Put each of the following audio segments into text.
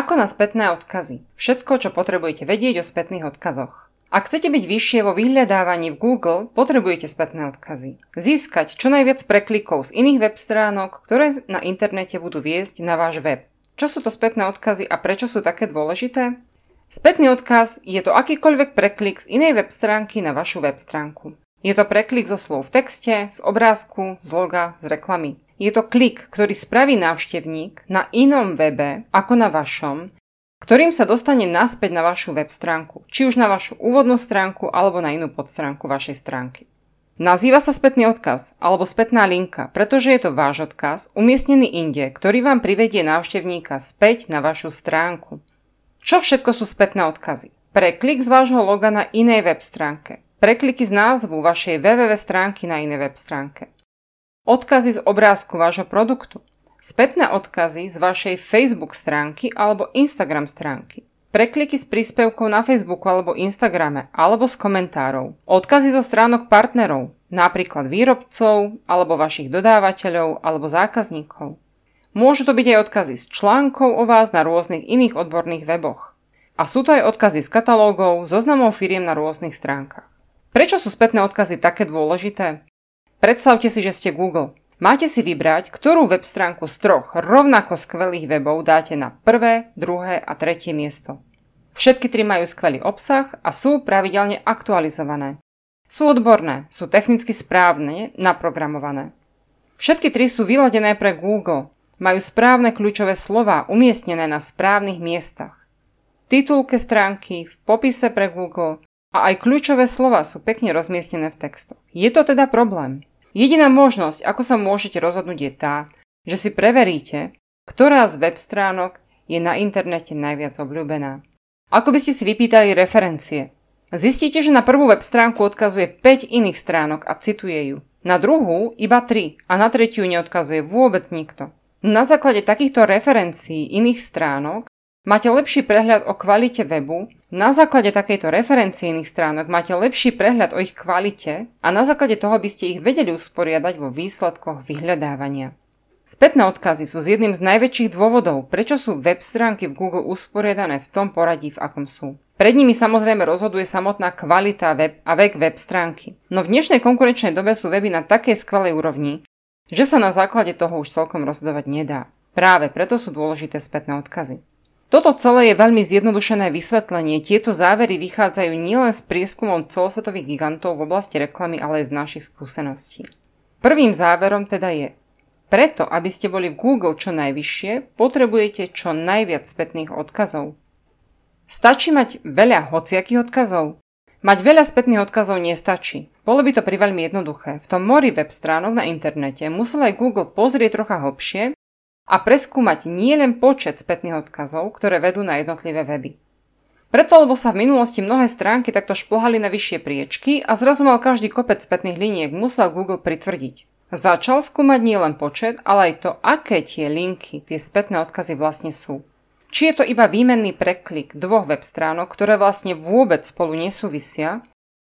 Ako na spätné odkazy. Všetko, čo potrebujete vedieť o spätných odkazoch. Ak chcete byť vyššie vo vyhľadávaní v Google, potrebujete spätné odkazy. Získať čo najviac preklikov z iných web stránok, ktoré na internete budú viesť na váš web. Čo sú to spätné odkazy a prečo sú také dôležité? Spätný odkaz je to akýkoľvek preklik z inej web stránky na vašu web stránku. Je to preklik zo slov v texte, z obrázku, z loga, z reklamy. Je to klik, ktorý spraví návštevník na inom webe ako na vašom, ktorým sa dostane naspäť na vašu web stránku, či už na vašu úvodnú stránku alebo na inú podstránku vašej stránky. Nazýva sa spätný odkaz alebo spätná linka, pretože je to váš odkaz umiestnený inde, ktorý vám privedie návštevníka späť na vašu stránku. Čo všetko sú spätné odkazy? Preklik z vášho loga na inej web stránke. Prekliky z názvu vašej www stránky na inej web stránke. Odkazy z obrázku vášho produktu, spätné odkazy z vašej Facebook stránky alebo Instagram stránky, prekliky s príspevkov na Facebooku alebo Instagrame alebo z komentárov, odkazy zo stránok partnerov, napríklad výrobcov alebo vašich dodávateľov alebo zákazníkov. Môžu to byť aj odkazy z článkov o vás na rôznych iných odborných weboch. A sú to aj odkazy z katalógov, zoznamov firiem na rôznych stránkach. Prečo sú spätné odkazy také dôležité? Predstavte si, že ste Google. Máte si vybrať, ktorú web stránku z troch rovnako skvelých webov dáte na prvé, druhé a tretie miesto. Všetky tri majú skvelý obsah a sú pravidelne aktualizované. Sú odborné, sú technicky správne, naprogramované. Všetky tri sú vyladené pre Google. Majú správne kľúčové slová umiestnené na správnych miestach. V titulke stránky, v popise pre Google a aj kľúčové slová sú pekne rozmiestnené v textoch. Je to teda problém. Jediná možnosť, ako sa môžete rozhodnúť, je tá, že si preveríte, ktorá z web stránok je na internete najviac obľúbená. Ako by ste si vypýtali referencie. Zistíte, že na prvú web stránku odkazuje 5 iných stránok a cituje ju. Na druhú iba 3 a na tretiu neodkazuje vôbec nikto. Na základe takýchto referencií iných stránok máte lepší prehľad o kvalite webu, na základe takejto referencie iných stránok máte lepší prehľad o ich kvalite a na základe toho by ste ich vedeli usporiadať vo výsledkoch vyhľadávania. Spätné odkazy sú z jedným z najväčších dôvodov, prečo sú web stránky v Google usporiadané v tom poradí, v akom sú. Pred nimi samozrejme rozhoduje samotná kvalita web a vek web stránky. No v dnešnej konkurenčnej dobe sú weby na takej skvelej úrovni, že sa na základe toho už celkom rozhodovať nedá. Práve preto sú dôležité spätné odkazy. Toto celé je veľmi zjednodušené vysvetlenie. Tieto závery vychádzajú nielen z prieskumov celosvetových gigantov v oblasti reklamy, ale aj z našich skúseností. Prvým záverom teda je, preto, aby ste boli v Google čo najvyššie, potrebujete čo najviac spätných odkazov. Stačí mať veľa hociakých odkazov? Mať veľa spätných odkazov nestačí. Bolo by to priveľmi jednoduché. V tom mori web stránok na internete musel aj Google pozrieť trocha hlbšie a preskúmať nielen počet spätných odkazov, ktoré vedú na jednotlivé weby. Preto, lebo sa v minulosti mnohé stránky takto šplhali na vyššie priečky a zrazu mal každý kopec spätných liniek, musel Google pritvrdiť. Začal skúmať nielen počet, ale aj to, aké tie linky, tie spätné odkazy vlastne sú. Či je to iba výmenný preklik dvoch web stránok, ktoré vlastne vôbec spolu nesúvisia,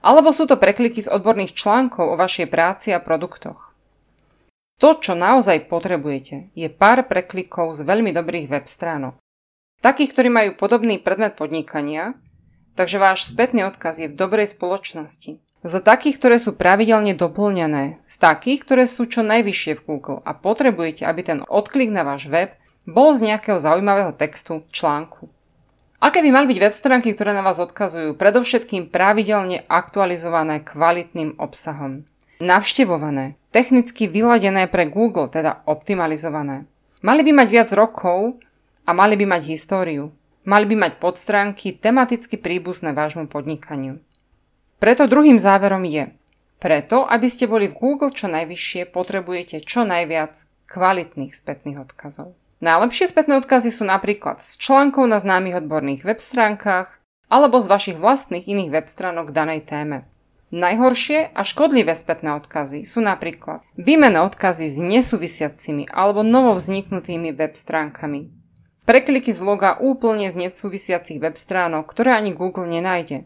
alebo sú to prekliky z odborných článkov o vašej práci a produktoch. To, čo naozaj potrebujete, je pár preklikov z veľmi dobrých web stránok. Takých, ktorí majú podobný predmet podnikania, takže váš spätný odkaz je v dobrej spoločnosti. Z takých, ktoré sú pravidelne doplňané, z takých, ktoré sú čo najvyššie v Google a potrebujete, aby ten odklik na váš web bol z nejakého zaujímavého textu, článku. Aké by mali byť web stránky, ktoré na vás odkazujú? Predovšetkým pravidelne aktualizované kvalitným obsahom. Navštevované, technicky vyladené pre Google, teda optimalizované. Mali by mať viac rokov a mali by mať históriu. Mali by mať podstránky tematicky príbuzné vášmu podnikaniu. Preto druhým záverom je, preto aby ste boli v Google čo najvyššie, potrebujete čo najviac kvalitných spätných odkazov. Najlepšie spätné odkazy sú napríklad z článkov na známych odborných web stránkach alebo z vašich vlastných iných web stránok k danej téme. Najhoršie a škodlivé spätné odkazy sú napríklad výmenné odkazy s nesúvisiacimi alebo novovzniknutými web stránkami. Prekliky z loga úplne z nesúvisiacich web stránok, ktoré ani Google nenájde.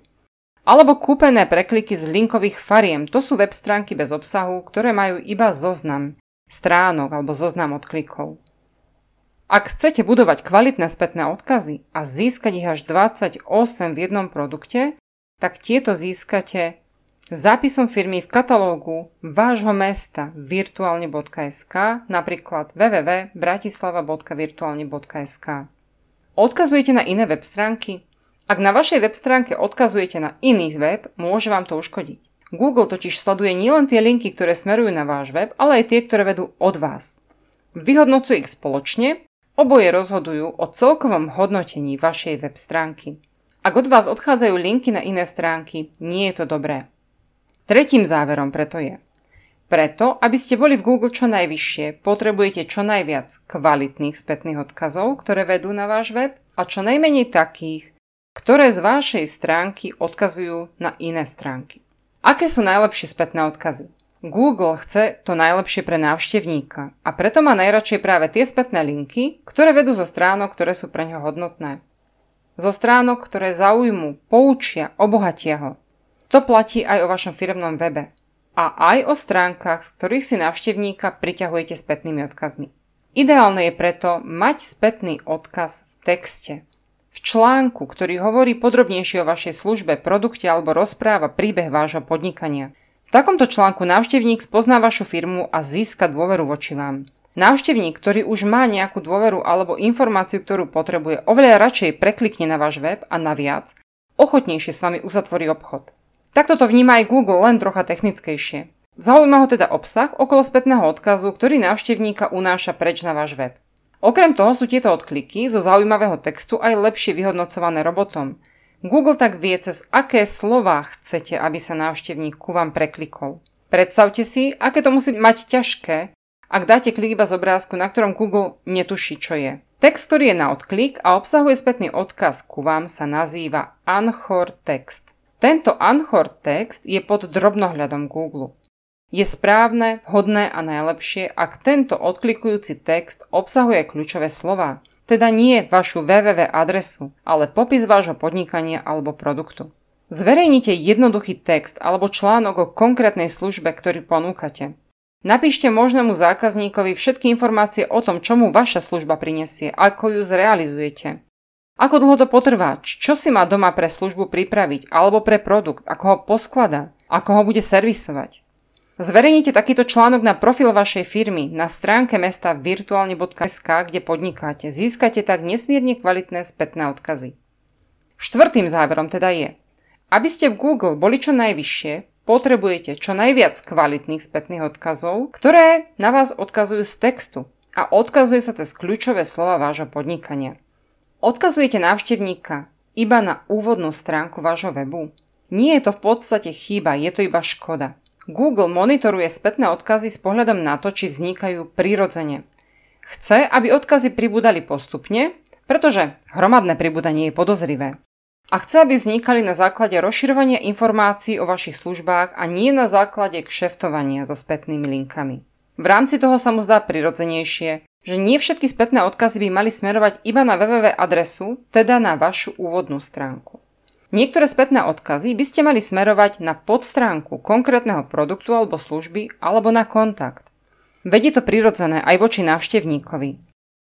Alebo kúpené prekliky z linkových fariem, to sú web stránky bez obsahu, ktoré majú iba zoznam stránok alebo zoznam odklikov. Ak chcete budovať kvalitné spätné odkazy a získať ich až 28 v jednom produkte, tak tieto získate zápisom firmy v katalógu vášho mesta virtualne.sk, napríklad www.bratislava.virtualne.sk. Odkazujete na iné web stránky? Ak na vašej web stránke odkazujete na iný web, môže vám to uškodiť. Google totiž sleduje nielen tie linky, ktoré smerujú na váš web, ale aj tie, ktoré vedú od vás. Vyhodnocujú ich spoločne. Oboje rozhodujú o celkovom hodnotení vašej web stránky. Ak od vás odchádzajú linky na iné stránky, nie je to dobré. Tretím záverom preto je: preto, aby ste boli v Google čo najvyššie, potrebujete čo najviac kvalitných spätných odkazov, ktoré vedú na váš web, a čo najmenej takých, ktoré z vašej stránky odkazujú na iné stránky. Aké sú najlepšie spätné odkazy? Google chce to najlepšie pre návštevníka a preto má najradšej práve tie spätné linky, ktoré vedú zo stránok, ktoré sú pre ňo hodnotné. Zo stránok, ktoré zaujmu, poučia, obohatia ho. To platí aj o vašom firemnom webe a aj o stránkach, z ktorých si návštevníka priťahujete spätnými odkazmi. Ideálne je preto mať spätný odkaz v texte, v článku, ktorý hovorí podrobnejšie o vašej službe, produkte alebo rozpráva príbeh vášho podnikania. V takomto článku návštevník spozná vašu firmu a získa dôveru voči vám. Návštevník, ktorý už má nejakú dôveru alebo informáciu, ktorú potrebuje, oveľa radšej preklikne na váš web a naviac ochotnejšie s vami uzatvorí obchod. Takto to vníma aj Google, len trocha technickejšie. Zaujíma ho teda obsah okolo spätného odkazu, ktorý návštevníka unáša preč na váš web. Okrem toho sú tieto odkliky zo zaujímavého textu aj lepšie vyhodnocované robotom. Google tak vie, cez aké slová chcete, aby sa návštevník ku vám preklikol. Predstavte si, aké to musí mať ťažké, ak dáte klik iba z obrázku, na ktorom Google netuší, čo je. Text, ktorý je na odklik a obsahuje spätný odkaz ku vám, sa nazýva anchor text. Tento anchor text je pod drobnohľadom Google. Je správne, vhodné a najlepšie, ak tento odklikujúci text obsahuje kľúčové slová. Teda nie vašu www adresu, ale popis vášho podnikania alebo produktu. Zverejnite jednoduchý text alebo článok o konkrétnej službe, ktorý ponúkate. Napíšte možnému zákazníkovi všetky informácie o tom, čo mu vaša služba prinesie, ako ju zrealizujete, ako dlho to potrvá, čo si má doma pre službu pripraviť alebo pre produkt, ako ho poskladá, ako ho bude servisovať. Zverejnite takýto článok na profil vašej firmy na stránke mesta virtualne.sk, kde podnikáte. Získate tak nesmierne kvalitné spätné odkazy. Štvrtým záverom teda je, aby ste v Google boli čo najvyššie, potrebujete čo najviac kvalitných spätných odkazov, ktoré na vás odkazujú z textu a odkazuje sa cez kľúčové slova vášho podnikania. Odkazujete návštevníka iba na úvodnú stránku vášho webu? Nie je to v podstate chyba, je to iba škoda. Google monitoruje spätné odkazy s pohľadom na to, či vznikajú prirodzene. Chce, aby odkazy pribúdali postupne, pretože hromadné pribúdanie je podozrivé. A chce, aby vznikali na základe rozširovania informácií o vašich službách a nie na základe kšeftovania so spätnými linkami. V rámci toho sa mu zdá prirodzenejšie, že nie všetky spätné odkazy by mali smerovať iba na www adresu, teda na vašu úvodnú stránku. Niektoré spätné odkazy by ste mali smerovať na podstránku konkrétneho produktu alebo služby alebo na kontakt. Veď je to prirodzené aj voči návštevníkovi.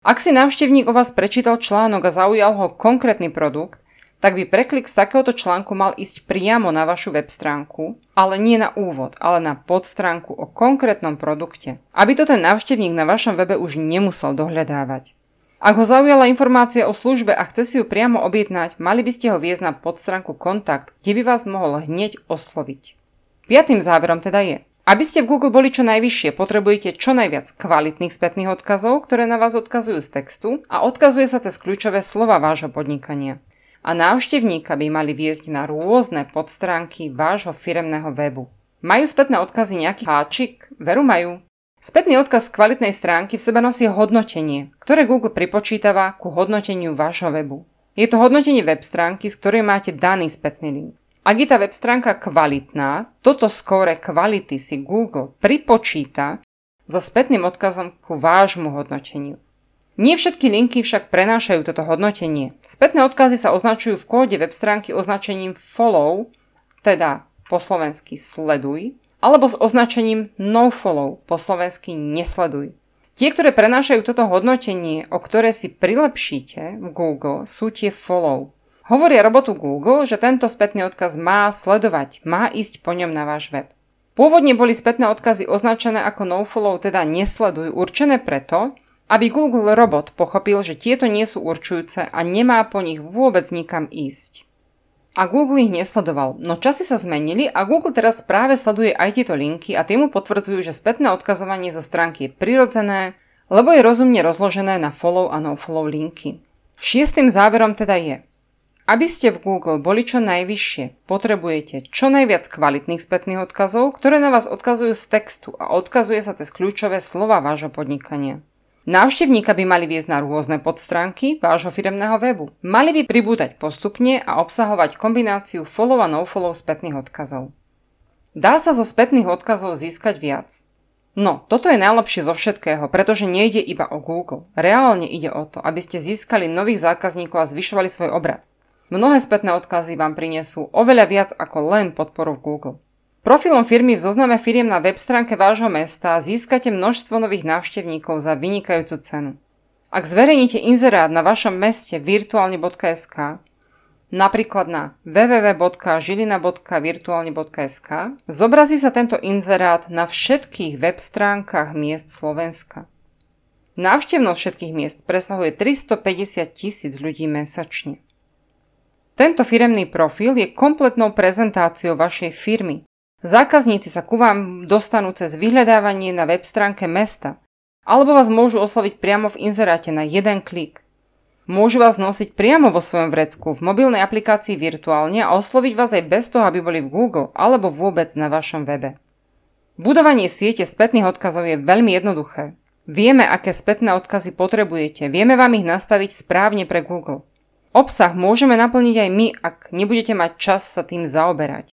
Ak si návštevník o vás prečítal článok a zaujal ho konkrétny produkt, tak by preklik z takéhoto článku mal ísť priamo na vašu web stránku, ale nie na úvod, ale na podstránku o konkrétnom produkte, aby to ten návštevník na vašom webe už nemusel dohľadávať. Ak ho zaujala informácia o službe a chce si ju priamo objednať, mali by ste ho viesť na podstránku kontakt, kde by vás mohol hneď osloviť. Piatým záverom teda je, aby ste v Google boli čo najvyššie, potrebujete čo najviac kvalitných spätných odkazov, ktoré na vás odkazujú z textu a odkazuje sa cez kľúčové slova vášho podnikania. A návštevníka by mali viesť na rôzne podstránky vášho firemného webu. Majú spätné odkazy nejaký háčik? Veru majú. Spätný odkaz z kvalitnej stránky v sebe nosí hodnotenie, ktoré Google pripočítava ku hodnoteniu vášho webu. Je to hodnotenie web stránky, z ktorej máte daný spätný link. Ak je tá web stránka kvalitná, toto skóre kvality si Google pripočíta so spätným odkazom ku vášmu hodnoteniu. Nie všetky linky však prenášajú toto hodnotenie. Spätné odkazy sa označujú v kóde web stránky označením follow, teda po slovensky sleduj, alebo s označením nofollow, po slovensky nesleduj. Tie, ktoré prenášajú toto hodnotenie, o ktoré si prilepšíte v Google, sú tie follow. Hovoria robotu Google, že tento spätný odkaz má sledovať, má ísť po ňom na váš web. Pôvodne boli spätné odkazy označené ako nofollow, teda nesleduj, určené preto, aby Google robot pochopil, že tieto nie sú určujúce a nemá po nich vôbec nikam ísť. A Google ich nesledoval, no časy sa zmenili a Google teraz práve sleduje aj tieto linky a tie mu potvrdzujú, že spätné odkazovanie zo stránky je prirodzené, lebo je rozumne rozložené na follow a nofollow linky. Šiestym záverom teda je, aby ste v Google boli čo najvyššie, potrebujete čo najviac kvalitných spätných odkazov, ktoré na vás odkazujú z textu a odkazuje sa cez kľúčové slova vášho podnikania. Návštevníka by mali viesť na rôzne podstránky vášho firemného webu. Mali by pribúdať postupne a obsahovať kombináciu follow a nofollow spätných odkazov. Dá sa zo spätných odkazov získať viac? No, toto je najlepšie zo všetkého, pretože nejde iba o Google. Reálne ide o to, aby ste získali nových zákazníkov a zvyšovali svoj obrat. Mnohé spätné odkazy vám prinesú oveľa viac ako len podporu v Google. Profilom firmy v zozname firiem na web stránke vášho mesta získate množstvo nových návštevníkov za vynikajúcu cenu. Ak zverejníte inzerát na vašom meste virtualne.sk, napríklad na www.žilina.virtualne.sk, zobrazí sa tento inzerát na všetkých web stránkach miest Slovenska. Návštevnosť všetkých miest presahuje 350 000 ľudí mesačne. Tento firemný profil je kompletnou prezentáciou vašej firmy. Zákazníci sa ku vám dostanú cez vyhľadávanie na web stránke mesta alebo vás môžu osloviť priamo v inzeráte na jeden klik. Môžu vás nosiť priamo vo svojom vrecku v mobilnej aplikácii virtuálne a osloviť vás aj bez toho, aby boli v Google alebo vôbec na vašom webe. Budovanie siete spätných odkazov je veľmi jednoduché. Vieme, aké spätné odkazy potrebujete, vieme vám ich nastaviť správne pre Google. Obsah môžeme naplniť aj my, ak nebudete mať čas sa tým zaoberať.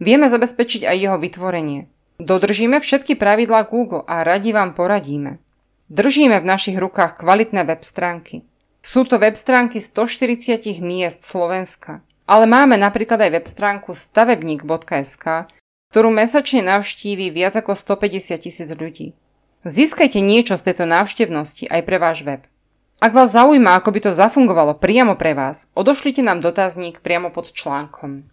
Vieme zabezpečiť aj jeho vytvorenie. Dodržíme všetky pravidlá Google a radi vám poradíme. Držíme v našich rukách kvalitné web stránky. Sú to web stránky 140 miest Slovenska, ale máme napríklad aj web stránku stavebník.sk, ktorú mesačne navštíví viac ako 150 000 ľudí. Získajte niečo z tejto návštevnosti aj pre váš web. Ak vás zaujíma, ako by to zafungovalo priamo pre vás, odošlite nám dotazník priamo pod článkom.